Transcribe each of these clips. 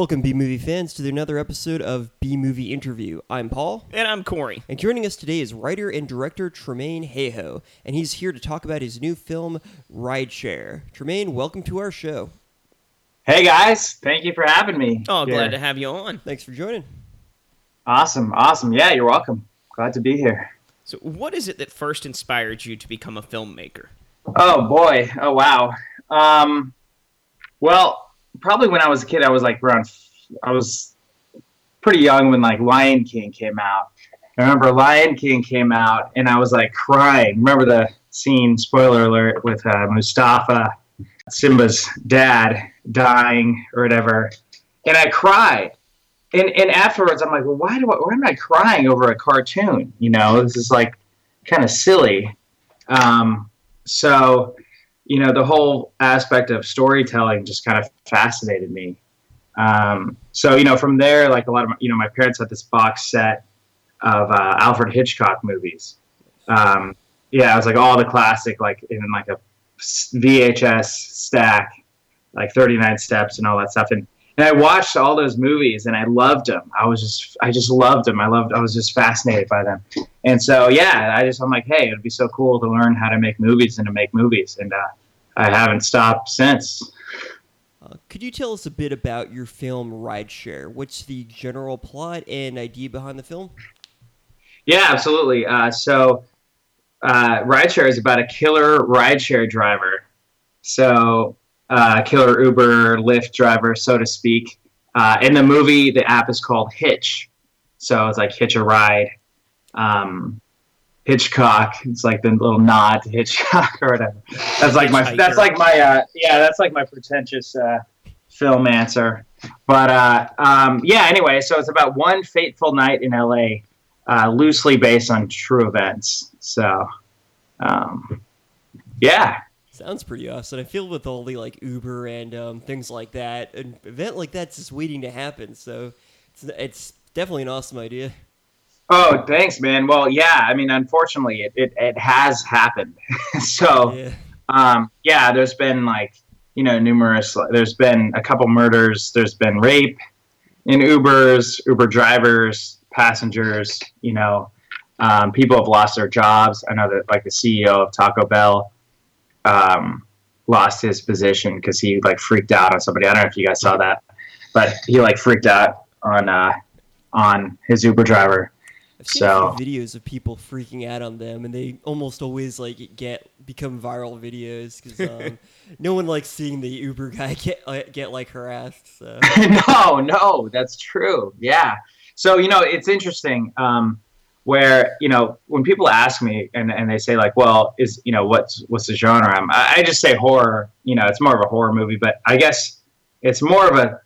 Welcome, B-Movie fans, to another episode of B-Movie Interview. I'm Paul. And I'm Corey. And joining us today is writer and director Tremaine Hayhoe, and he's here to talk about his new film, Rideshare. Tremaine, welcome to our show. Hey, guys. Thank you for having me. Oh, yeah. Glad to have you on. Thanks for joining. Awesome. Yeah, you're welcome. Glad to be here. So what is it that first inspired you to become a filmmaker? Oh, boy. Oh, wow. Well, probably when I was a kid, I was pretty young when like Lion King came out. I remember Lion King came out and I was like crying. Remember the scene, spoiler alert, with Mustafa, Simba's dad, dying or whatever. And I cried. And afterwards, I'm like, well, why am I crying over a cartoon? You know, this is like kind of silly. So, you know, the whole aspect of storytelling just kind of fascinated me. So, you know, from there, like a lot of, my parents had this box set of Alfred Hitchcock movies. It was like all the classic, like in like a VHS stack, like 39 Steps and all that stuff. And I watched all those movies and I loved them. I was just fascinated by them. And so, yeah, I'm like, hey, it'd be so cool to learn how to make movies and to make movies. And I haven't stopped since. Could you tell us a bit about your film Rideshare? What's the general plot and idea behind the film? Yeah, absolutely. So Rideshare is about a killer rideshare driver. So killer Uber, Lyft driver, so to speak. In the movie, the app is called Hitch. So it's like Hitch a Ride. Hitchcock. It's like the little nod to Hitchcock or whatever. That's like my pretentious film answer. But anyway, so it's about one fateful night in LA, loosely based on true events. So yeah. Sounds pretty awesome. I feel with all the like Uber and things like that, an event like that's just waiting to happen. So it's definitely an awesome idea. Oh, thanks, man. Well, yeah, I mean, unfortunately, it has happened. So, yeah. There's been like, numerous, there's been a couple murders. There's been rape in Ubers, Uber drivers, passengers, people have lost their jobs. I know that like the CEO of Taco Bell lost his position because he like freaked out on somebody. I don't know if you guys saw that, but he like freaked out on his Uber driver. I've seen videos of people freaking out on them, and they almost always like become viral videos because no one likes seeing the Uber guy get like harassed. So. no, that's true. Yeah. So it's interesting where when people ask me and they say like, well, is what's the genre? I just say horror. It's more of a horror movie, but I guess it's more of a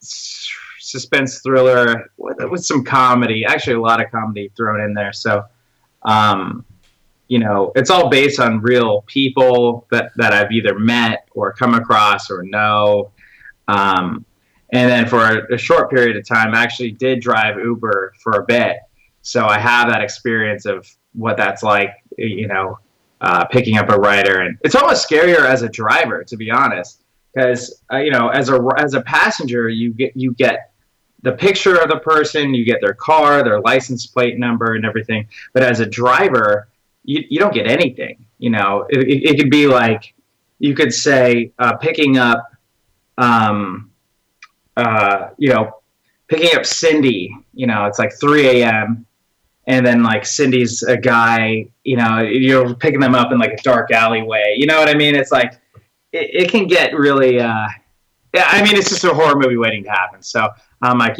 suspense thriller with some comedy, actually a lot of comedy thrown in there. So, it's all based on real people that I've either met or come across or know. And then for a short period of time, I actually did drive Uber for a bit. So I have that experience of what that's like, picking up a rider. And it's almost scarier as a driver, to be honest, because, as a passenger, you get the picture of the person, you get their car, their license plate number and everything. But as a driver, you don't get anything. It could be like, you could say picking up Cindy, it's like 3 a.m. And then like Cindy's a guy, you're picking them up in like a dark alleyway. You know what I mean? It's like it can get really, it's just a horror movie waiting to happen. So I'm like,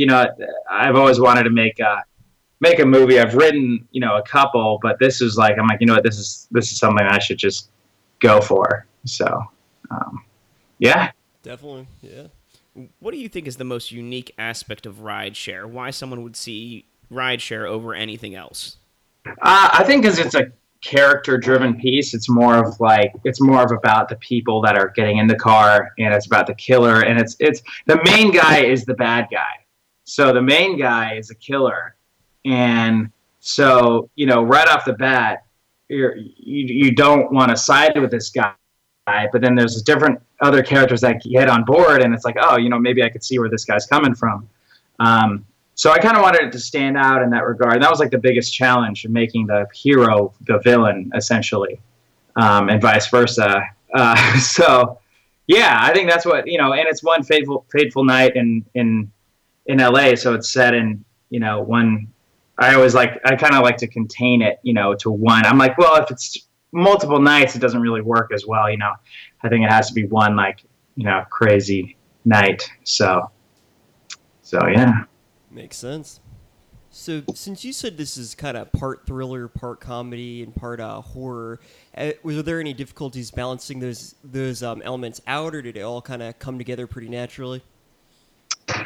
I've always wanted to make a movie. I've written, a couple, but this is like, I'm like, you know what, this is something I should just go for. So, yeah. Definitely, yeah. What do you think is the most unique aspect of Rideshare? Why someone would see Rideshare over anything else? I think because it's a character-driven piece. It's more of about the people that are getting in the car, and it's about the killer. And it's the main guy is the bad guy, so the main guy is a killer, and so right off the bat, you don't want to side with this guy guy, but then there's different other characters that get on board, and it's like, oh, you know, maybe I could see where this guy's coming from. So I kind of wanted it to stand out in that regard. And that was like the biggest challenge in making the hero the villain, essentially, and vice versa. So, yeah, I think that's what, you know, and it's one fateful night in LA. So it's set in, you know, one. I kind of like to contain it, you know, to one. I'm like, well, if it's multiple nights, it doesn't really work as well, you know. I think it has to be one, like, you know, crazy night. So yeah. Makes sense. So since you said this is kind of part thriller, part comedy, and part horror, were there any difficulties balancing those elements out, or did it all kind of come together pretty naturally?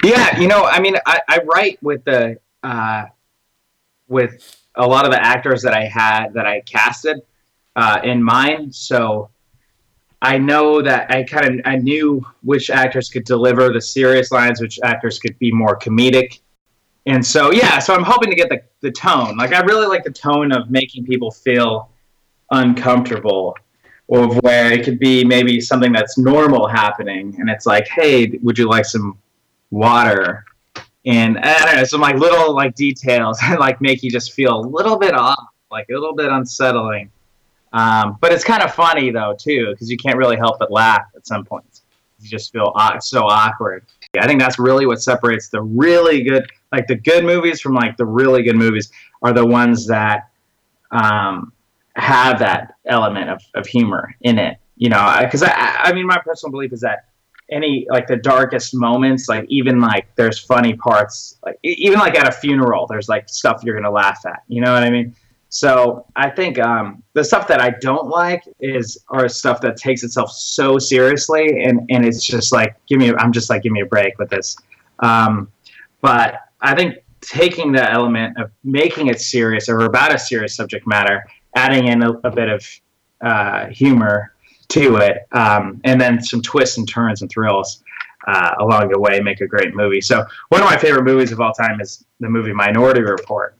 Yeah, you know, I mean, I write with a lot of the actors that I casted in mind, so I know that I knew which actors could deliver the serious lines, which actors could be more comedic. And so, yeah, so I'm hoping to get the tone. Like, I really like the tone of making people feel uncomfortable, or where it could be maybe something that's normal happening, and it's like, hey, would you like some water? And I don't know, some like little like details that like make you just feel a little bit off, like a little bit unsettling. But it's kind of funny though too, because you can't really help but laugh at some points. You just feel so awkward. I think that's really what separates the really good, like the good movies from like the really good movies are the ones that have that element of humor in it. You know, because I mean, my personal belief is that any like the darkest moments, like even like there's funny parts, like even like at a funeral, there's like stuff you're gonna laugh at. You know what I mean? So I think the stuff that I don't like are stuff that takes itself so seriously, and it's just like give me a break with this. But I think taking that element of making it serious or about a serious subject matter, adding in a bit of humor to it, and then some twists and turns and thrills along the way make a great movie. So one of my favorite movies of all time is the movie Minority Report.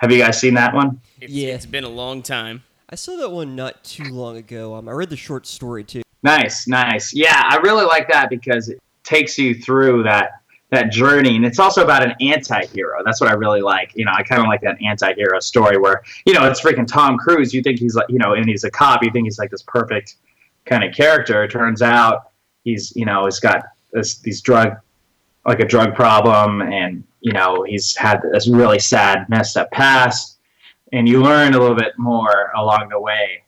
Have you guys seen that one? Yeah, it's been a long time. I saw that one not too long ago. I read the short story too. Nice. Yeah, I really like that because it takes you through that journey, and it's also about an anti-hero. That's what I really like. You know, I kind of like that anti-hero story where, you know, it's freaking Tom Cruise. You think he's like, you know, and he's a cop. You think he's like this perfect kind of character. It turns out he's, you know, he's got a drug problem, and, you know, he's had this really sad, messed up past, and you learn a little bit more along the way.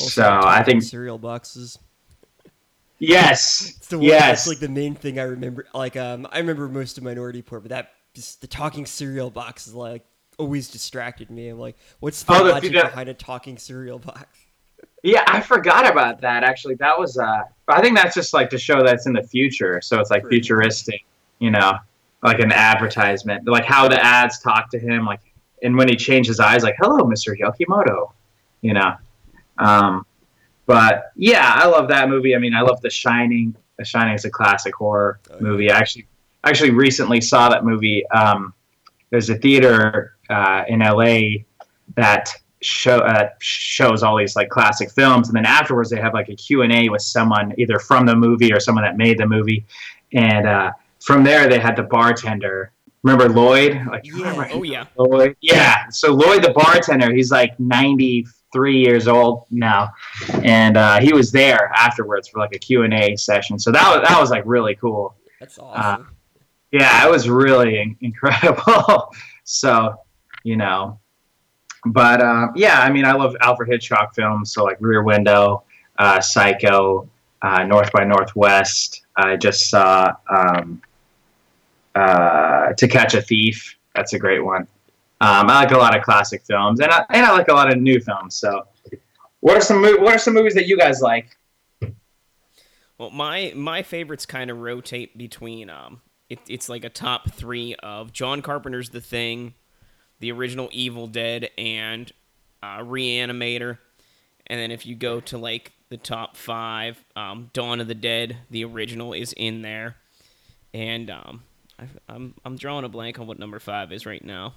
So I think cereal boxes. Yes. It's the one that's like the main thing I remember. Like, I remember most of Minority Report, but that just the talking cereal box is like always distracted me. I'm like, what's the logic behind a talking cereal box? Yeah, I forgot about that. Actually, that was I think that's just like to show that's in the future. So it's like futuristic, you know, like an advertisement, like how the ads talk to him, like, and when he changed his eyes, like, hello, Mr. Yokimoto, you know. But yeah, I love that movie. I mean, I love The Shining. The Shining is a classic horror movie. I actually recently saw that movie. There's a theater in LA that shows all these like classic films, and then afterwards they have like a Q&A with someone either from the movie or someone that made the movie, and from there they had the bartender. Remember Lloyd? Like, yeah. Remember Lloyd? Yeah. So Lloyd, the bartender, he's like 93 years old now, and he was there afterwards for like a Q&A session. So that was like really cool. That's awesome. Yeah, it was really incredible. So, you know. But, yeah, I mean, I love Alfred Hitchcock films, so like Rear Window, Psycho, North by Northwest. I just saw To Catch a Thief. That's a great one. I like a lot of classic films, and I like a lot of new films. So what are some movies that you guys like? Well, my favorites kind of rotate between it's like a top three of John Carpenter's The Thing, the original Evil Dead, and Re-Animator. And then if you go to, like, the top five, Dawn of the Dead, the original, is in there. And I'm drawing a blank on what number 5 is right now.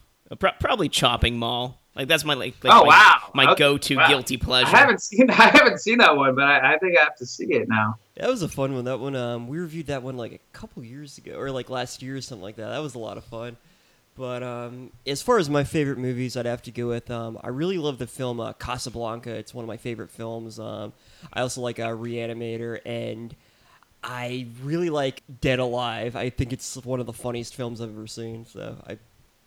Probably Chopping Mall. Like that's my go-to guilty pleasure. I haven't seen that one, but I think I have to see it now. That was a fun one. That one, we reviewed that one like a couple years ago, or like last year or something like that. That was a lot of fun. But as far as my favorite movies, I'd have to go with I really love the film Casablanca. It's one of my favorite films. I also like Re-Animator, and I really like Dead Alive. I think it's one of the funniest films I've ever seen. So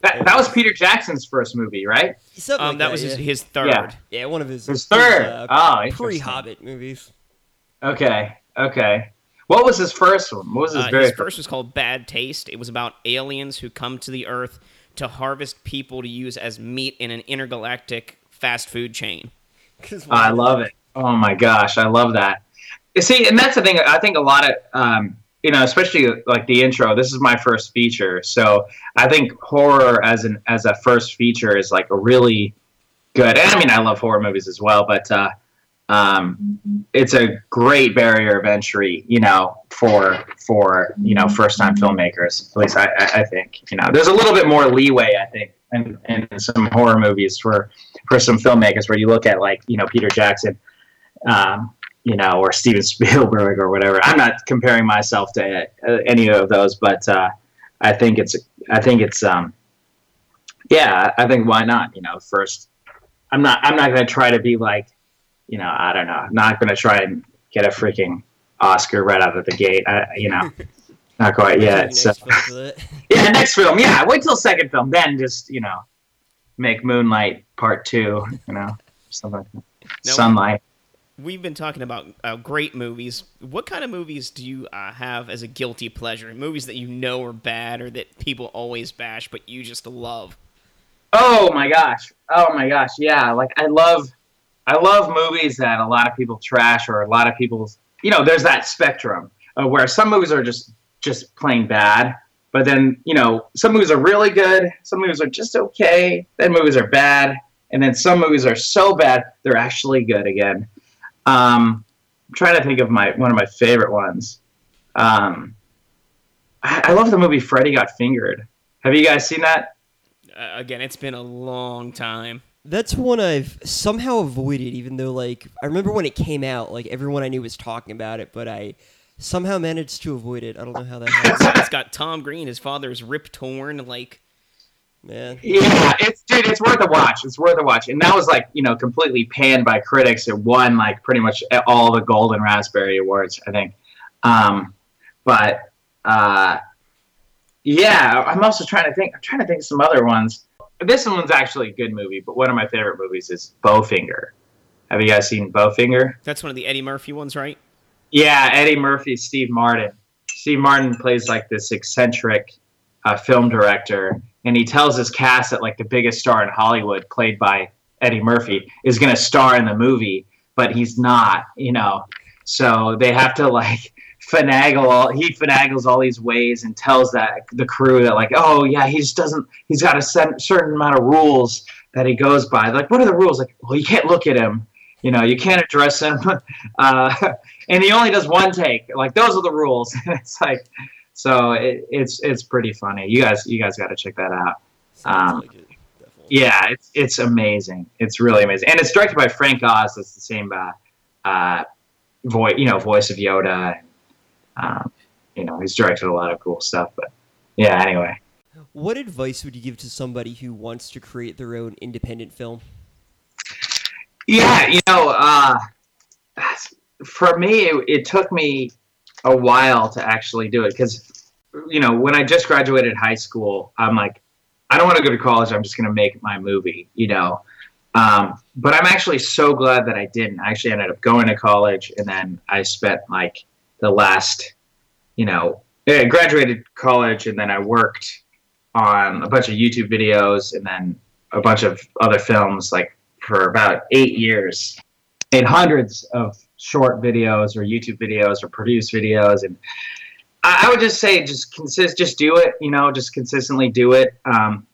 That was Peter Jackson's first movie, right? His third. Yeah, one of his third. Pre-Hobbit movies. Okay. What was his first one? What was his very first? His first was called Bad Taste. It was about aliens who come to the Earth to harvest people to use as meat in an intergalactic fast food chain. I love it. Oh my gosh, I love that. See, and that's the thing. I think a lot of... especially like the intro, this is my first feature. So I think horror as a first feature is like a really good, and I mean, I love horror movies as well, but it's a great barrier of entry, for first time filmmakers. At least I think, there's a little bit more leeway, I think, in some horror movies for some filmmakers where you look at like, Peter Jackson, or Steven Spielberg or whatever. I'm not comparing myself to any of those, but I think why not? First, I'm not going to try to be like, I don't know. I'm not going to try and get a freaking Oscar right out of the gate. Not quite yet. So next film. Yeah, wait till second film, then just make Moonlight Part 2. Something like that. Nope. Sunlight. We've been talking about great movies. What kind of movies do you have as a guilty pleasure? Movies that are bad or that people always bash, but you just love. Oh my gosh! Yeah, like I love movies that a lot of people trash or a lot of people. There's that spectrum where some movies are just plain bad, but then some movies are really good, some movies are just okay, then movies are bad, and then some movies are so bad they're actually good again. I'm trying to think of one of my favorite ones. I love the movie Freddy Got Fingered. Have you guys seen that? Again, it's been a long time. That's one I've somehow avoided, even though like I remember when it came out, like everyone I knew was talking about it, but I somehow managed to avoid it. I don't know how that happened. It's got Tom Green. His father's Rip Torn. Like, man. Yeah, it's worth a watch. And that was like, completely panned by critics. It won like pretty much all the Golden Raspberry Awards, I think. I'm also trying to think. I'm trying to think of some other ones. This one's actually a good movie, but one of my favorite movies is Bowfinger. Have you guys seen Bowfinger? That's one of the Eddie Murphy ones, right? Yeah, Eddie Murphy, Steve Martin. Steve Martin plays like this eccentric film director. And he tells his cast that like the biggest star in Hollywood, played by Eddie Murphy, is going to star in the movie, but he's not, So they have to like he finagles all these ways and tells that the crew that like, oh yeah, he's got a certain amount of rules that he goes by. They're like, what are the rules? Like, well, you can't look at him, you can't address him. And he only does one take. Like those are the rules. And it's like, so it's pretty funny. You guys got to check that out. It's amazing. It's really amazing, and it's directed by Frank Oz. That's the same voice of Yoda. He's directed a lot of cool stuff. But yeah, anyway. What advice would you give to somebody who wants to create their own independent film? Yeah, for me, it took me a while to actually do it because when I just graduated high school, I'm like, I don't want to go to college, I'm just going to make my movie, but I'm actually so glad that I didn't. I actually ended up going to college, and then I spent like the last I graduated college, and then I worked on a bunch of YouTube videos and then a bunch of other films like for about 8 years, made hundreds of short videos or YouTube videos or produce videos. And I would just say, just do it, just consistently do it.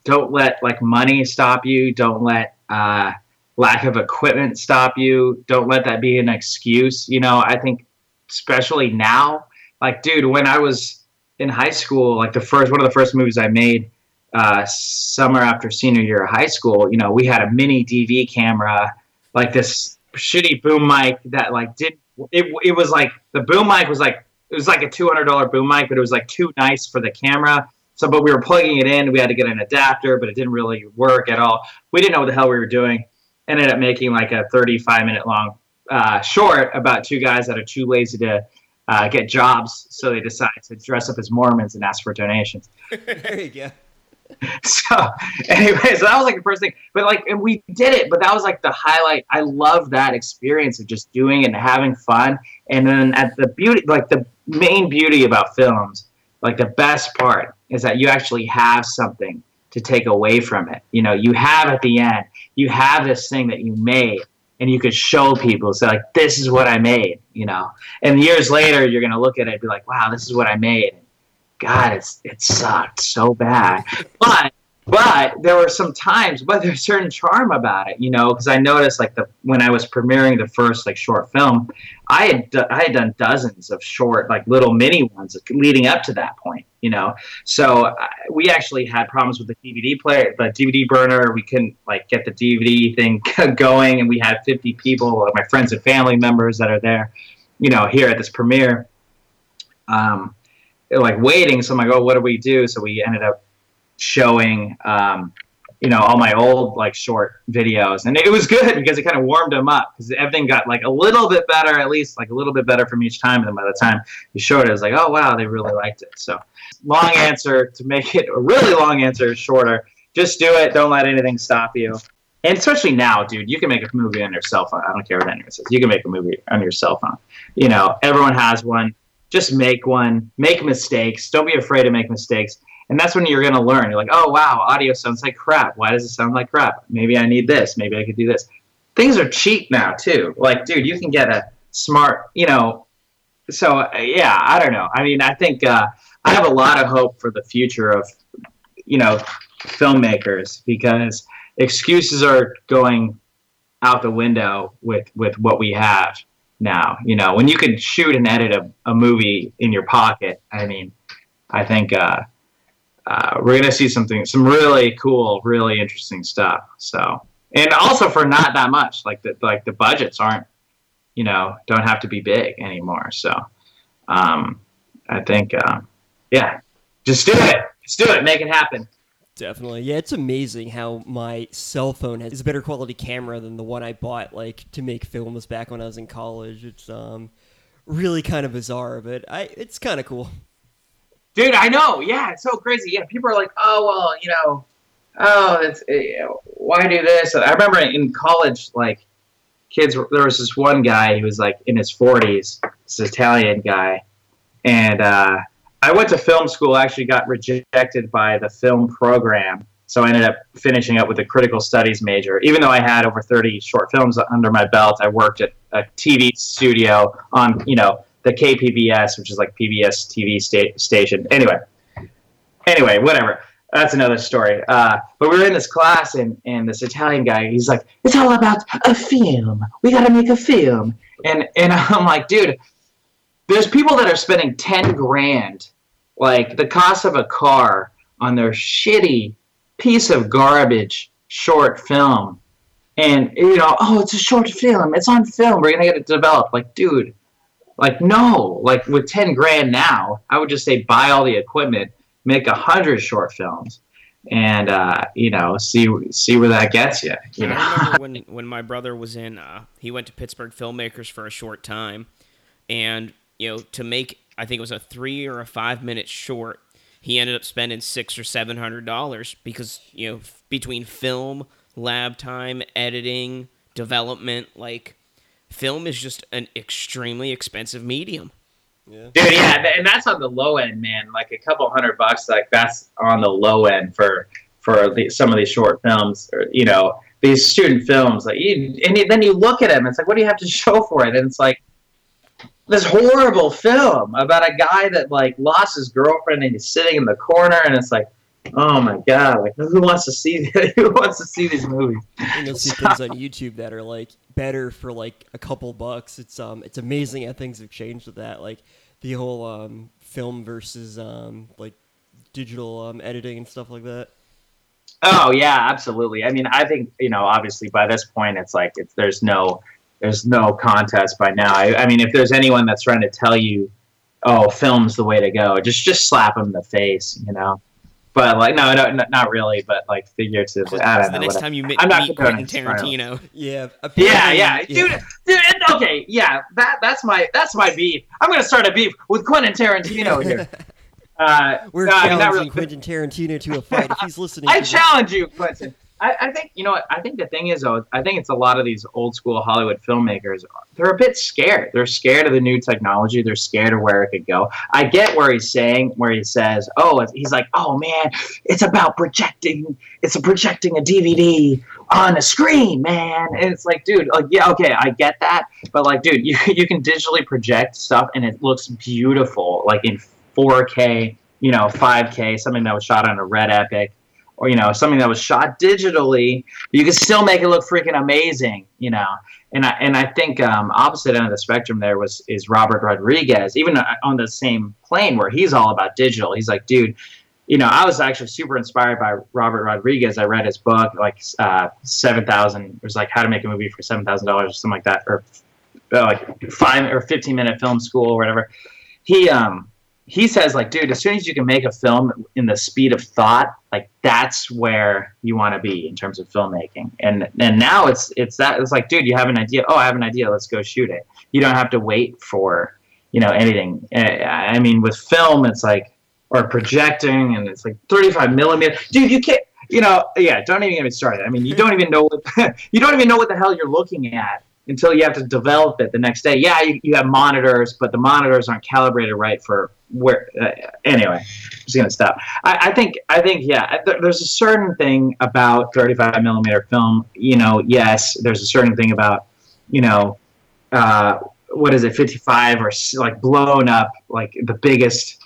Don't let like money stop you. Don't let lack of equipment stop you. Don't let that be an excuse. I think especially now, like, dude, when I was in high school, like one of the first movies I made summer after senior year of high school, you know, we had a mini DV camera, like this shitty boom mic that like did it. It was like the boom mic was like, it was like a $200 boom mic, but it was like too nice for the camera. So, but we were plugging it in. We had to get an adapter, but it didn't really work at all. We didn't know what the hell we were doing. Ended up making like a 35-minute long short about two guys that are too lazy to get jobs, so they decide to dress up as Mormons and ask for donations. There you go. So, anyway, so that was like the first thing. But like, and we did it. But that was like the highlight. I love that experience of just doing it and having fun. And then at the beauty, like the main beauty about films, like the best part is that you actually have something to take away from it. You know, you have at the end, you have this thing that you made and you could show people. So like, this is what I made, you know, and years later, you're going to look at it and be like, wow, this is what I made. God, it sucked so bad. But there were some times, but there's certain charm about it, you know, because I noticed like when I was premiering the first like short film, I had done dozens of short, like little mini ones leading up to that point, you know. So we actually had problems with the DVD player, the DVD burner. We couldn't like get the DVD thing going, and we had 50 people, my friends and family members that are there, you know, here at this premiere, like waiting. So I'm like, oh, what do we do? So we ended up showing, you know, all my old like short videos, and it was good because it kind of warmed them up because everything got like a little bit better, at least like a little bit better from each time. And then by the time you showed it, it was like, oh wow, they really liked it. So long answer to make it a really long answer shorter. Just do it. Don't let anything stop you. And especially now, dude, you can make a movie on your cell phone. I don't care what anyone says. You can make a movie on your cell phone. You know, everyone has one. Just make one. Make mistakes. Don't be afraid to make mistakes. And that's when you're going to learn. You're like, oh, wow, audio sounds like crap. Why does it sound like crap? Maybe I need this. Maybe I could do this. Things are cheap now, too. Like, dude, you can get a smart, you know. So, yeah, I don't know. I mean, I think I have a lot of hope for the future of, you know, filmmakers, because excuses are going out the window with what we have now. You know, when you can shoot and edit a movie in your pocket, I mean, I think we're going to see some really cool, really interesting stuff. So, and also for not that much, like the budgets aren't, you know, don't have to be big anymore. So, I think, yeah, just do it. Just do it. Make it happen. Definitely. Yeah, it's amazing how my cell phone has a better quality camera than the one I bought, like, to make films back when I was in college. It's really kind of bizarre, but it's kind of cool. Dude, I know. Yeah, it's so crazy. Yeah, people are like, oh, well, you know, why do this? I remember in college, like, there was this one guy who was, like, in his 40s, this Italian guy, and I went to film school, actually got rejected by the film program, so I ended up finishing up with a critical studies major. Even though I had over 30 short films under my belt, I worked at a TV studio on, you know, the KPBS, which is like PBS TV station. Anyway, whatever. That's another story. But we were in this class, and this Italian guy, he's like, it's all about a film. We got to make a film. And I'm like, dude, there's people that are spending $10,000, like the cost of a car, on their shitty piece of garbage short film. And, you know, oh, it's a short film. It's on film. We're going to get it developed. Like, dude. Like, no, like with $10,000 now, I would just say buy all the equipment, make 100 short films, and, you know, see where that gets you. You know? I remember when my brother was in, he went to Pittsburgh Filmmakers for a short time, and, you know, to make, I think it was a 3 or a 5 minute short, he ended up spending $600 or $700 because, you know, between film, lab time, editing, development, like, film is just an extremely expensive medium. Yeah. Dude, yeah, and that's on the low end, man. Like a couple $100, like that's on the low end for some of these short films, or, you know, these student films. Like, then you look at them, it's like, what do you have to show for it? And it's like this horrible film about a guy that like lost his girlfriend and he's sitting in the corner, and it's like, oh my god! Like, who wants to see that? Who wants to see these movies? And you'll see things on YouTube that are like better for like a couple bucks. It's amazing how things have changed with that. Like the whole film versus like digital editing and stuff like that. Oh yeah, absolutely. I mean, I think, you know, obviously by this point, it's like, it's, there's no contest by now. I mean, if there's anyone that's trying to tell you, oh, film's the way to go, just slap them in the face, you know? But like, no, not really, but like figuratively, I don't know. The next time you meet Quentin Tarantino. Yeah. Dude, okay, yeah, that's my beef. I'm going to start a beef with Quentin Tarantino here. We're challenging really Quentin Tarantino to a fight if he's listening. I challenge you, Quentin. I think, you know what? I think the thing is, though, I think it's a lot of these old school Hollywood filmmakers, they're a bit scared. They're scared of the new technology. They're scared of where it could go. I get where he says, he's like, man, it's about projecting. It's projecting a DVD on a screen, man. And it's like, dude, like, yeah, okay, I get that. But like, dude, you can digitally project stuff and it looks beautiful, like in 4K, you know, 5K, something that was shot on a Red Epic. Or, you know, something that was shot digitally, you could still make it look freaking amazing, you know. And I think opposite end of the spectrum there is Robert Rodriguez, even on the same plane where he's all about digital. He's like, dude, you know, I was actually super inspired by Robert Rodriguez. I read his book, like $7,000. It was like How to Make a Movie for $7,000 or something like that, or like 5 or 15-minute film school or whatever. He says, like, dude, as soon as you can make a film in the speed of thought, like, that's where you want to be in terms of filmmaking. And now it's that, it's like, dude, you have an idea. Oh, I have an idea. Let's go shoot it. You don't have to wait for, you know, anything. I mean, with film, it's like, or projecting, and it's like 35 millimeter. Dude, you can't, you know, yeah, don't even get me started. I mean, you don't even know what, you don't even know what the hell you're looking at until you have to develop it the next day. Yeah, you have monitors, but the monitors aren't calibrated right for where. Anyway, I'm just gonna stop. I think yeah. There's a certain thing about 35 millimeter film. You know, yes, there's a certain thing about, you know, 55 or like blown up, like the biggest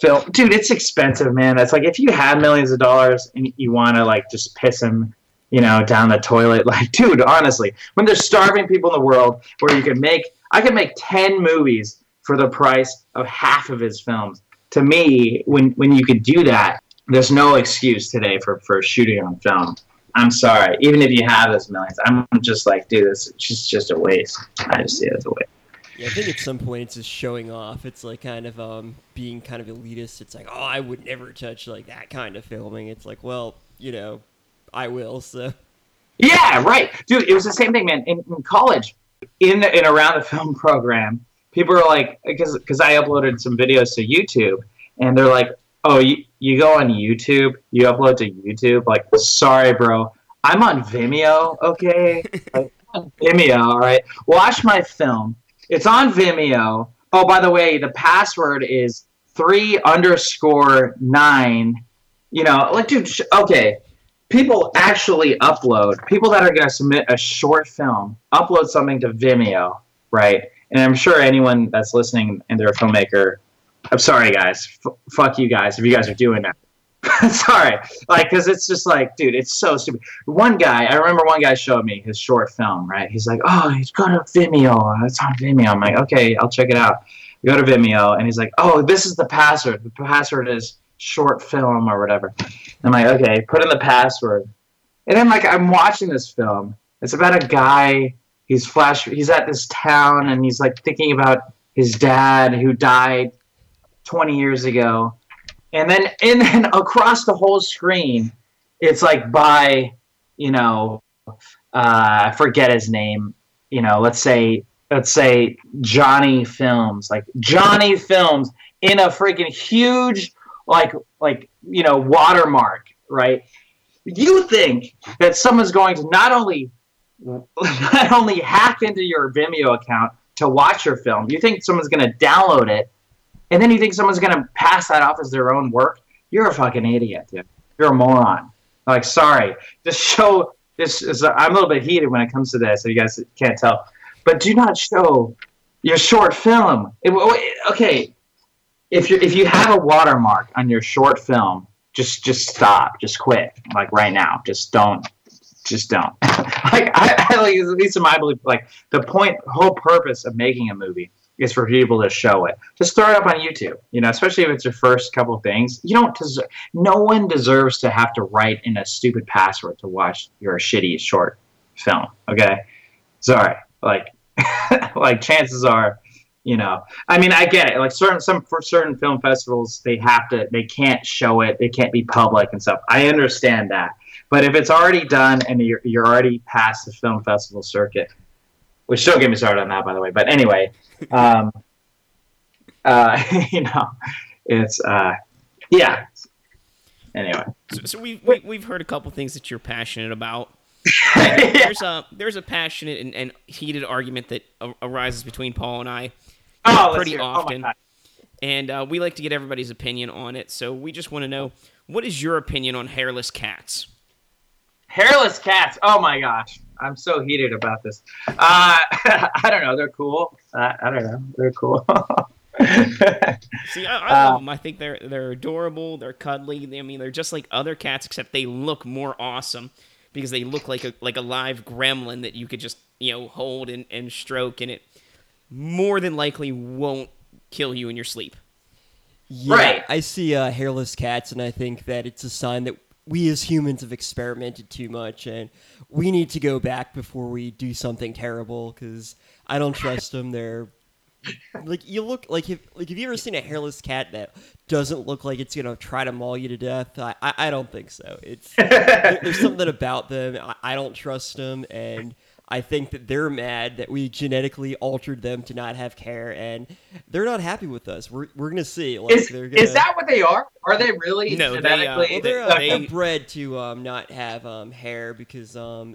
film. Dude, it's expensive, man. That's like, if you have millions of dollars and you want to like just piss him, you know, down the toilet. Like, dude, honestly, when there's starving people in the world, where you can make, I can make 10 movies for the price of half of his films. To me, when you could do that, there's no excuse today for shooting on film. I'm sorry. Even if you have those millions, I'm just like, dude, it's just a waste. I just see it as a waste. Yeah, I think at some point it's just showing off. It's like kind of being kind of elitist. It's like, oh, I would never touch like that kind of filming. It's like, well, you know, I will, so. Yeah, right. Dude, it was the same thing, man. In college, in around the film program, people are like, because I uploaded some videos to YouTube, and they're like, oh, you go on YouTube, you upload to YouTube? Like, sorry, bro. I'm on Vimeo, okay? Like, I'm on Vimeo, all right? Watch my film. It's on Vimeo. Oh, by the way, the password is 3_9. You know, like, dude, okay. People actually upload. People that are going to submit a short film upload something to Vimeo, right? And I'm sure anyone that's listening and they're a filmmaker, I'm sorry, guys. Fuck you guys if you guys are doing that. Sorry. Like, because it's just like, dude, it's so stupid. I remember one guy showed me his short film, right? He's like, oh, it's going to Vimeo. It's on Vimeo. I'm like, okay, I'll check it out. Go to Vimeo, and he's like, oh, this is the password. The password is short film or whatever. I'm like, okay, put in the password. And then, like, I'm watching this film. It's about a guy, he's at this town, and he's, like, thinking about his dad who died 20 years ago. And then across the whole screen, it's, like, by, you know, I forget his name. You know, let's say Johnny Films. Like, Johnny Films in a freaking huge, like, you know, watermark, right? You think that someone's going to not only hack into your Vimeo account to watch your film, you think someone's going to download it, and then you think someone's going to pass that off as their own work? You're a fucking idiot, dude. You're a moron. Like, sorry. I'm a little bit heated when it comes to this, so you guys can't tell. But do not show your short film. Okay. If you have a watermark on your short film, just stop, just quit, like right now. Just don't. Like, at least in my belief, like the whole purpose of making a movie is for people to show it. Just throw it up on YouTube, you know, especially if it's your first couple of things. You don't deserve, no one deserves to have to write in a stupid password to watch your shitty short film, okay? Sorry, like, like chances are, you know, I mean, I get it. Like for certain film festivals, they can't show it. They can't be public and stuff. I understand that. But if it's already done and you're already past the film festival circuit, which don't get me started on that, by the way. But anyway, you know, it's yeah. Anyway, so we've heard a couple things that you're passionate about. Yeah. There's a passionate and heated argument that arises between Paul and I pretty often, and we like to get everybody's opinion on it. So we just want to know, what is your opinion on hairless cats? Hairless cats. Oh my gosh, I'm so heated about this. I don't know. They're cool. I don't know. They're cool. See, I love them. I think they're adorable. They're cuddly. I mean, they're just like other cats, except they look more awesome. Because they look like a live gremlin that you could just, you know, hold and stroke, and it more than likely won't kill you in your sleep. Yeah, right. I see hairless cats, and I think that it's a sign that we as humans have experimented too much, and we need to go back before we do something terrible. Because I don't trust them. They're like, you look like have you ever seen a hairless cat that doesn't look like it's gonna try to maul you to death? I don't think so. It's there's something about them. I don't trust them, and I think that they're mad that we genetically altered them to not have hair, and they're not happy with us. We're gonna see. Like, is that what they are? Are they really genetically? They're bred to not have hair because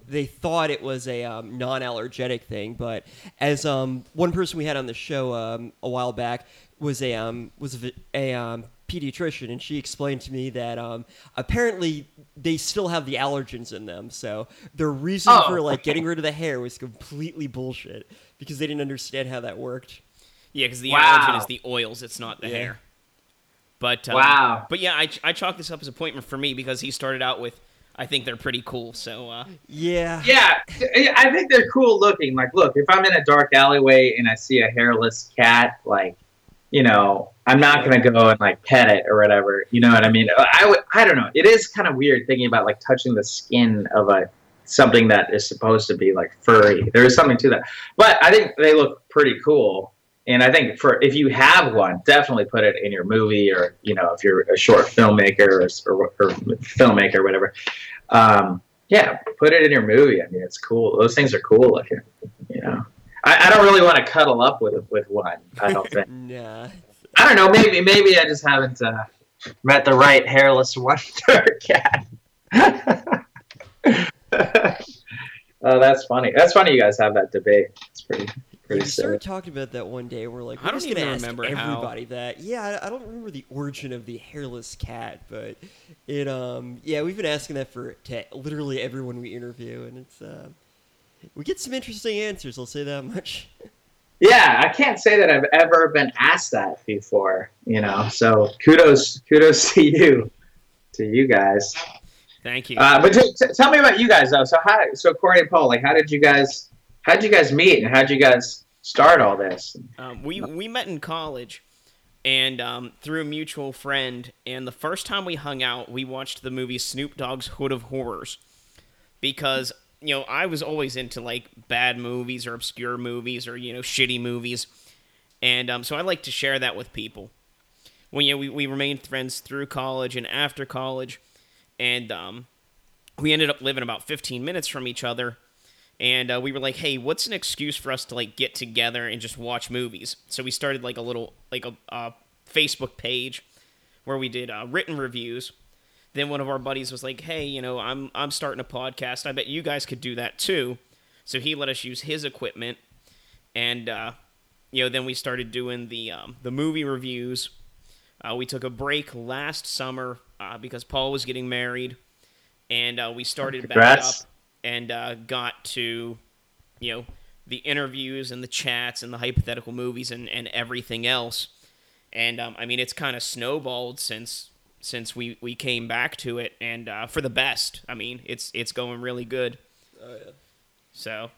they thought it was a non-allergenic thing. But as one person we had on the show a while back was a pediatrician, and she explained to me that apparently they still have the allergens in them, so their reason for like getting rid of the hair was completely bullshit because they didn't understand how that worked. Yeah, because the allergen is the oils, it's not the hair. But but yeah, I chalk this up as a point for me because he started out with, I think they're pretty cool. So yeah, I think they're cool looking. Like, look, if I'm in a dark alleyway and I see a hairless cat, like, you know, I'm not going to go and, like, pet it or whatever. You know what I mean? I don't know. It is kind of weird thinking about, like, touching the skin of something that is supposed to be, like, furry. There is something to that. But I think they look pretty cool. And I think if you have one, definitely put it in your movie or, you know, if you're a short filmmaker or filmmaker or whatever. Yeah, put it in your movie. I mean, it's cool. Those things are cool looking, you know. I don't really want to cuddle up with one, I don't think. Nah. I don't know. Maybe I just haven't met the right hairless wonder cat. Oh, that's funny. That's funny. You guys have that debate. It's pretty. We started talking about that one day. We're like, we're just gonna ask everybody that. Yeah, I don't remember the origin of the hairless cat, but it. Yeah, we've been asking that for literally everyone we interview, and it's. We get some interesting answers, I'll say that much. Yeah, I can't say that I've ever been asked that before, you know. So kudos to you guys. Thank you. But tell me about you guys though. So Corey and Paul, like, how did you guys meet and how did you guys start all this? We met in college, and through a mutual friend. And the first time we hung out, we watched the movie Snoop Dogg's Hood of Horrors, because. You know, I was always into, like, bad movies or obscure movies or, you know, shitty movies. And so I like to share that with people. Well, you know, we remained friends through college and after college. And we ended up living about 15 minutes from each other. And we were like, hey, what's an excuse for us to, like, get together and just watch movies? So we started, like, a Facebook page where we did written reviews. Then one of our buddies was like, hey, you know, I'm starting a podcast. I bet you guys could do that too. So he let us use his equipment. And, you know, then we started doing the movie reviews. We took a break last summer because Paul was getting married. And we started back up and got to, you know, the interviews and the chats and the hypothetical movies and everything else. And, I mean, it's kind of snowballed since we came back to it, and for the best. I mean, it's going really good. Oh, yeah. So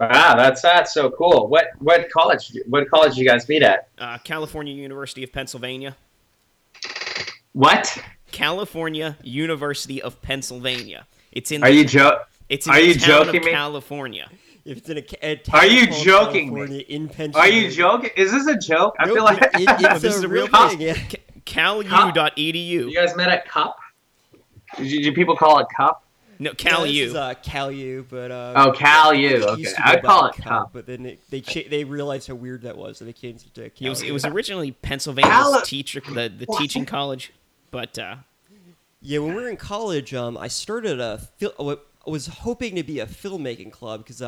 Wow, that's so cool. What college did you guys meet at? California University of Pennsylvania. What? California University of Pennsylvania. It's in. Are you joking me? California. If it's in a town. Are you joking me? In Pennsylvania. Are you joking? Is this a joke? Nope, I feel like this is a real thing. Yeah. CalU.edu. You guys met at CUP? Do people call it CUP? No, CalU. This is CalU, but CalU. Okay, I call it CUP, but then they realized how weird that was, and so they changed it to CalU. It was originally Pennsylvania's the teaching college, but yeah, when we were in college, I started I was hoping to be a filmmaking club because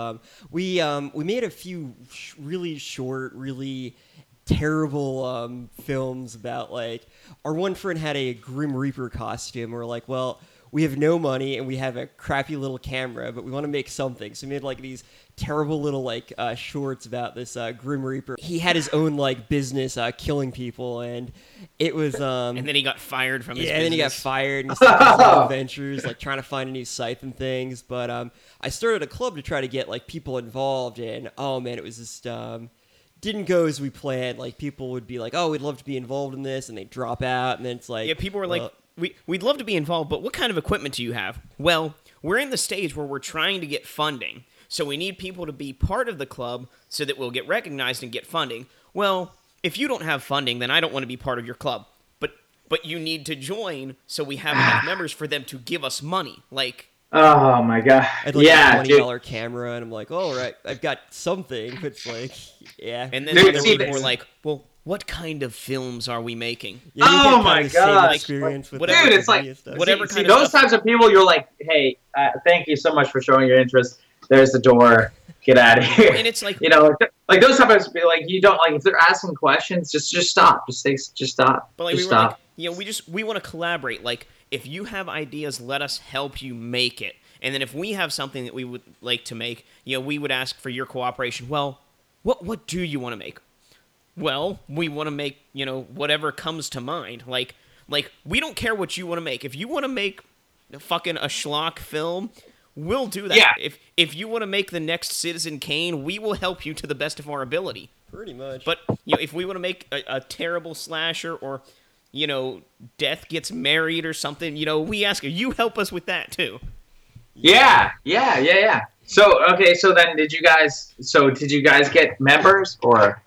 we made a few really short, really terrible films about like our one friend had a Grim Reaper costume. We're like, well, we have no money and we have a crappy little camera, but we want to make something. So we made like these terrible little like shorts about this Grim Reaper. He had his own like business killing people, and it was and then he got fired from his business. And then he got fired and started his own adventures, like trying to find a new scythe and things. But I started a club to try to get like people involved, and oh man, it was just didn't go as we planned. Like people would be like, oh, we'd love to be involved in this, and they drop out, and then it's like, yeah, people were like, We'd love to be involved, but what kind of equipment do you have? Well, we're in the stage where we're trying to get funding, so we need people to be part of the club so that we'll get recognized and get funding. Well, if you don't have funding, then I don't want to be part of your club. But you need to join so we have enough members for them to give us money. Like, oh my god, I'd like a $20 camera, and I'm like, oh, all right, I've got something. But it's like, yeah, and then they were like, well, what kind of films are we making? Yeah, oh my god! Experience with whatever, dude, it's like stuff. Whatever. See, kind of those stuff. Types of people, you're like, hey, thank you so much for showing your interest. There's the door. Get out of here. And it's like, you know, like those types of people, like you don't like if they're asking questions, just stop, just stop. But like just we were stop. Like, you know, we want to collaborate. Like if you have ideas, let us help you make it. And then if we have something that we would like to make, you know, we would ask for your cooperation. Well, what do you want to make? Well, we want to make, you know, whatever comes to mind. Like we don't care what you want to make. If you want to make fucking a schlock film, we'll do that. Yeah. If you want to make the next Citizen Kane, we will help you to the best of our ability. Pretty much. But, you know, if we want to make a terrible slasher or, you know, Death Gets Married or something, you know, we ask you help us with that too. Yeah. So then did you guys get members or...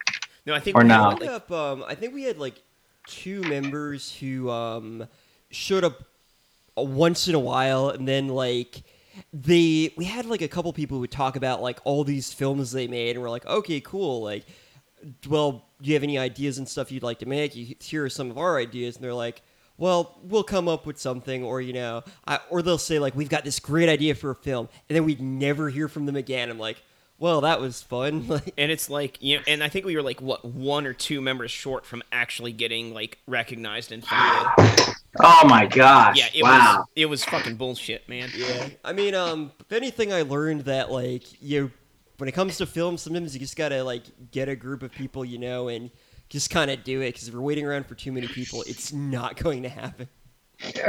No, I think I think we had like two members who showed up once in a while, and then like we had like a couple people who would talk about like all these films they made, and we're like, okay, cool. Like, well, do you have any ideas and stuff you'd like to make? Here are some of our ideas, and they're like, well, we'll come up with something, or you know, or they'll say like we've got this great idea for a film, and then we'd never hear from them again. I'm like, well, that was fun. And it's like, you know, and I think we were like, what, one or two members short from actually getting like recognized and funded. Oh my gosh. Yeah, it was fucking bullshit, man. Yeah. I mean, if anything, I learned that like, you know, when it comes to film, sometimes you just gotta like get a group of people, you know, and just kind of do it, because if you're waiting around for too many people, it's not going to happen. Right.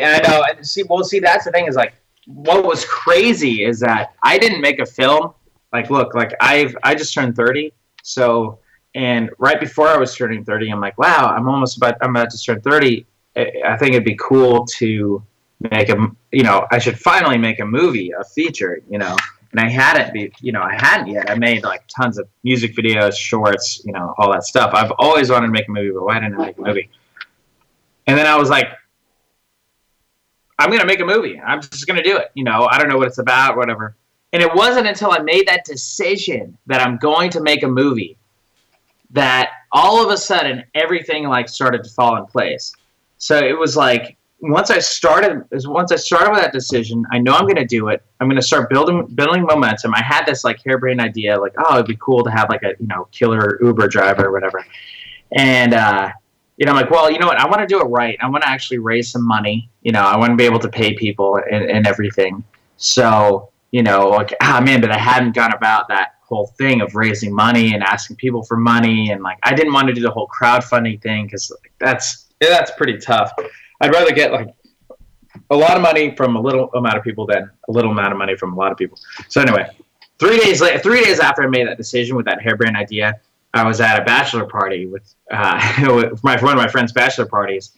I know. And see, that's the thing is like, what was crazy is that I didn't make a film. Like, look, like I just turned 30. So, and right before I was turning 30, I'm like, wow, I'm about to turn 30. I think it'd be cool to make I should finally make a movie, a feature, you know, and I hadn't yet. I made like tons of music videos, shorts, you know, all that stuff. I've always wanted to make a movie, but why didn't I make a movie? And then I was like, I'm going to make a movie. I'm just going to do it. You know, I don't know what it's about, whatever. And it wasn't until I made that decision that I'm going to make a movie that all of a sudden everything like started to fall in place. So it was like once I started with that decision, I know I'm going to do it. I'm going to start building momentum. I had this like harebrained idea, like, oh, it'd be cool to have like a, you know, killer Uber driver or whatever. And you know, I'm like, well, you know what? I want to do it right. I want to actually raise some money. You know, I want to be able to pay people and everything. So, you know, like, but I hadn't gone about that whole thing of raising money and asking people for money. And like, I didn't want to do the whole crowdfunding thing because like, that's pretty tough. I'd rather get like a lot of money from a little amount of people than a little amount of money from a lot of people. So anyway, 3 days after I made that decision with that harebrained idea, I was at a bachelor party with one of my friend's bachelor parties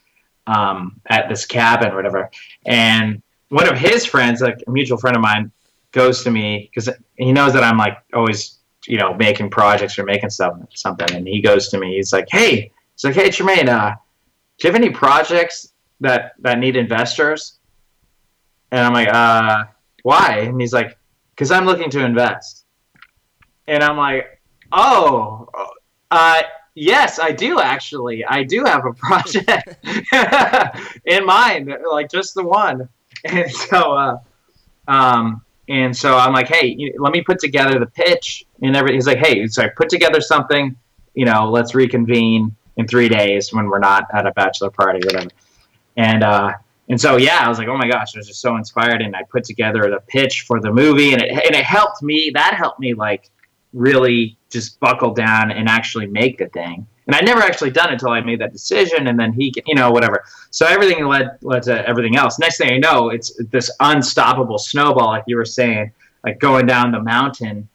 at this cabin or whatever. And one of his friends, like a mutual friend of mine, goes to me because he knows that I'm like always, you know, making projects or making something. And he goes to me. He's like, hey, Tremaine, do you have any projects that need investors? And I'm like, why? And he's like, because I'm looking to invest. And I'm like, oh, yes, I do actually. I do have a project in mind, like just the one. And so, I'm like, hey, let me put together the pitch and everything. He's like, hey, so I put together something. You know, let's reconvene in 3 days when we're not at a bachelor party, whatever. And so, yeah, I was like, oh, my gosh, I was just so inspired. And I put together the pitch for the movie, and it helped me. That helped me, like, really just buckle down and actually make the thing. And I'd never actually done it until I made that decision, and then he, you know, whatever. So everything led to everything else. Next thing I know, it's this unstoppable snowball, like you were saying, like going down the mountain.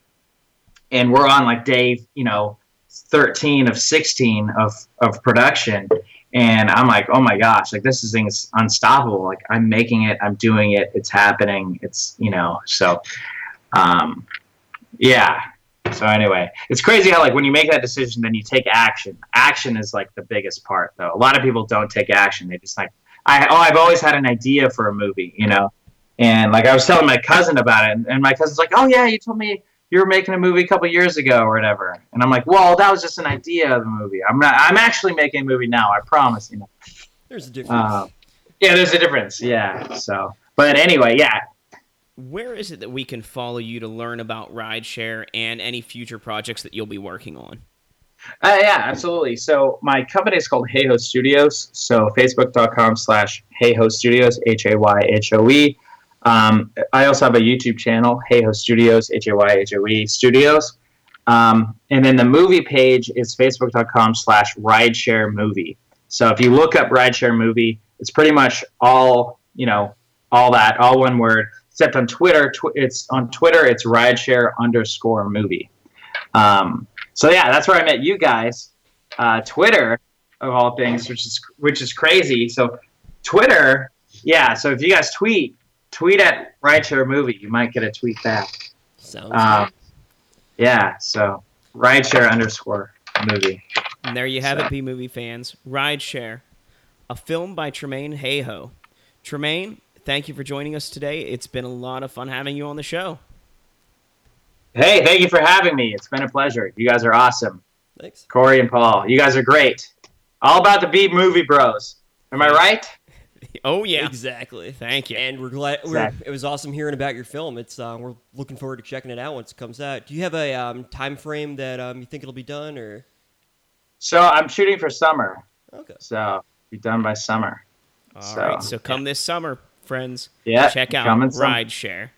And we're on, like, day, you know, 13 of 16 of production. And I'm like, oh my gosh, like this thing is unstoppable. Like I'm making it, I'm doing it, it's happening. It's, you know, so, yeah. So anyway, it's crazy how like when you make that decision, then you take action. Action is like the biggest part though. A lot of people don't take action. They just like, I've always had an idea for a movie, you know? And like, I was telling my cousin about it and my cousin's like, oh yeah, you told me you were making a movie a couple years ago or whatever. And I'm like, well, that was just an idea of the movie. I'm actually making a movie now. I promise. You know, there's a difference. Yeah, there's a difference. Yeah. So, but anyway, yeah. Where is it that we can follow you to learn about Rideshare and any future projects that you'll be working on? Yeah, absolutely. So my company is called Hayhoe Studios. So facebook.com/Hayhoe Studios, HAYHOE. I also have a YouTube channel, Hayhoe Studios, HAYHOE Studios. And then the movie page is facebook.com/Rideshare Movie. So if you look up Rideshare Movie, it's pretty much all, you know, all that, all one word, except on Twitter. It's Rideshare_movie. So yeah, that's where I met you guys. Twitter of all things, which is crazy. So Twitter. Yeah. So if you guys tweet at Rideshare Movie. You might get a tweet back. Sounds good. Yeah, so Rideshare_movie. And there you have it, B-Movie fans. Rideshare, a film by Tremaine Hayhoe. Tremaine, thank you for joining us today. It's been a lot of fun having you on the show. Hey, thank you for having me. It's been a pleasure. You guys are awesome. Thanks. Corey and Paul, you guys are great. All about the B-Movie bros. Am I right? Oh yeah, exactly. Thank you, and we're glad. It was awesome hearing about your film. It's we're looking forward to checking it out once it comes out. Do you have a time frame that you think it'll be done, or? So I'm shooting for summer. Okay. So be done by summer. All right. So come this summer, friends. Yeah. Check out Rideshare.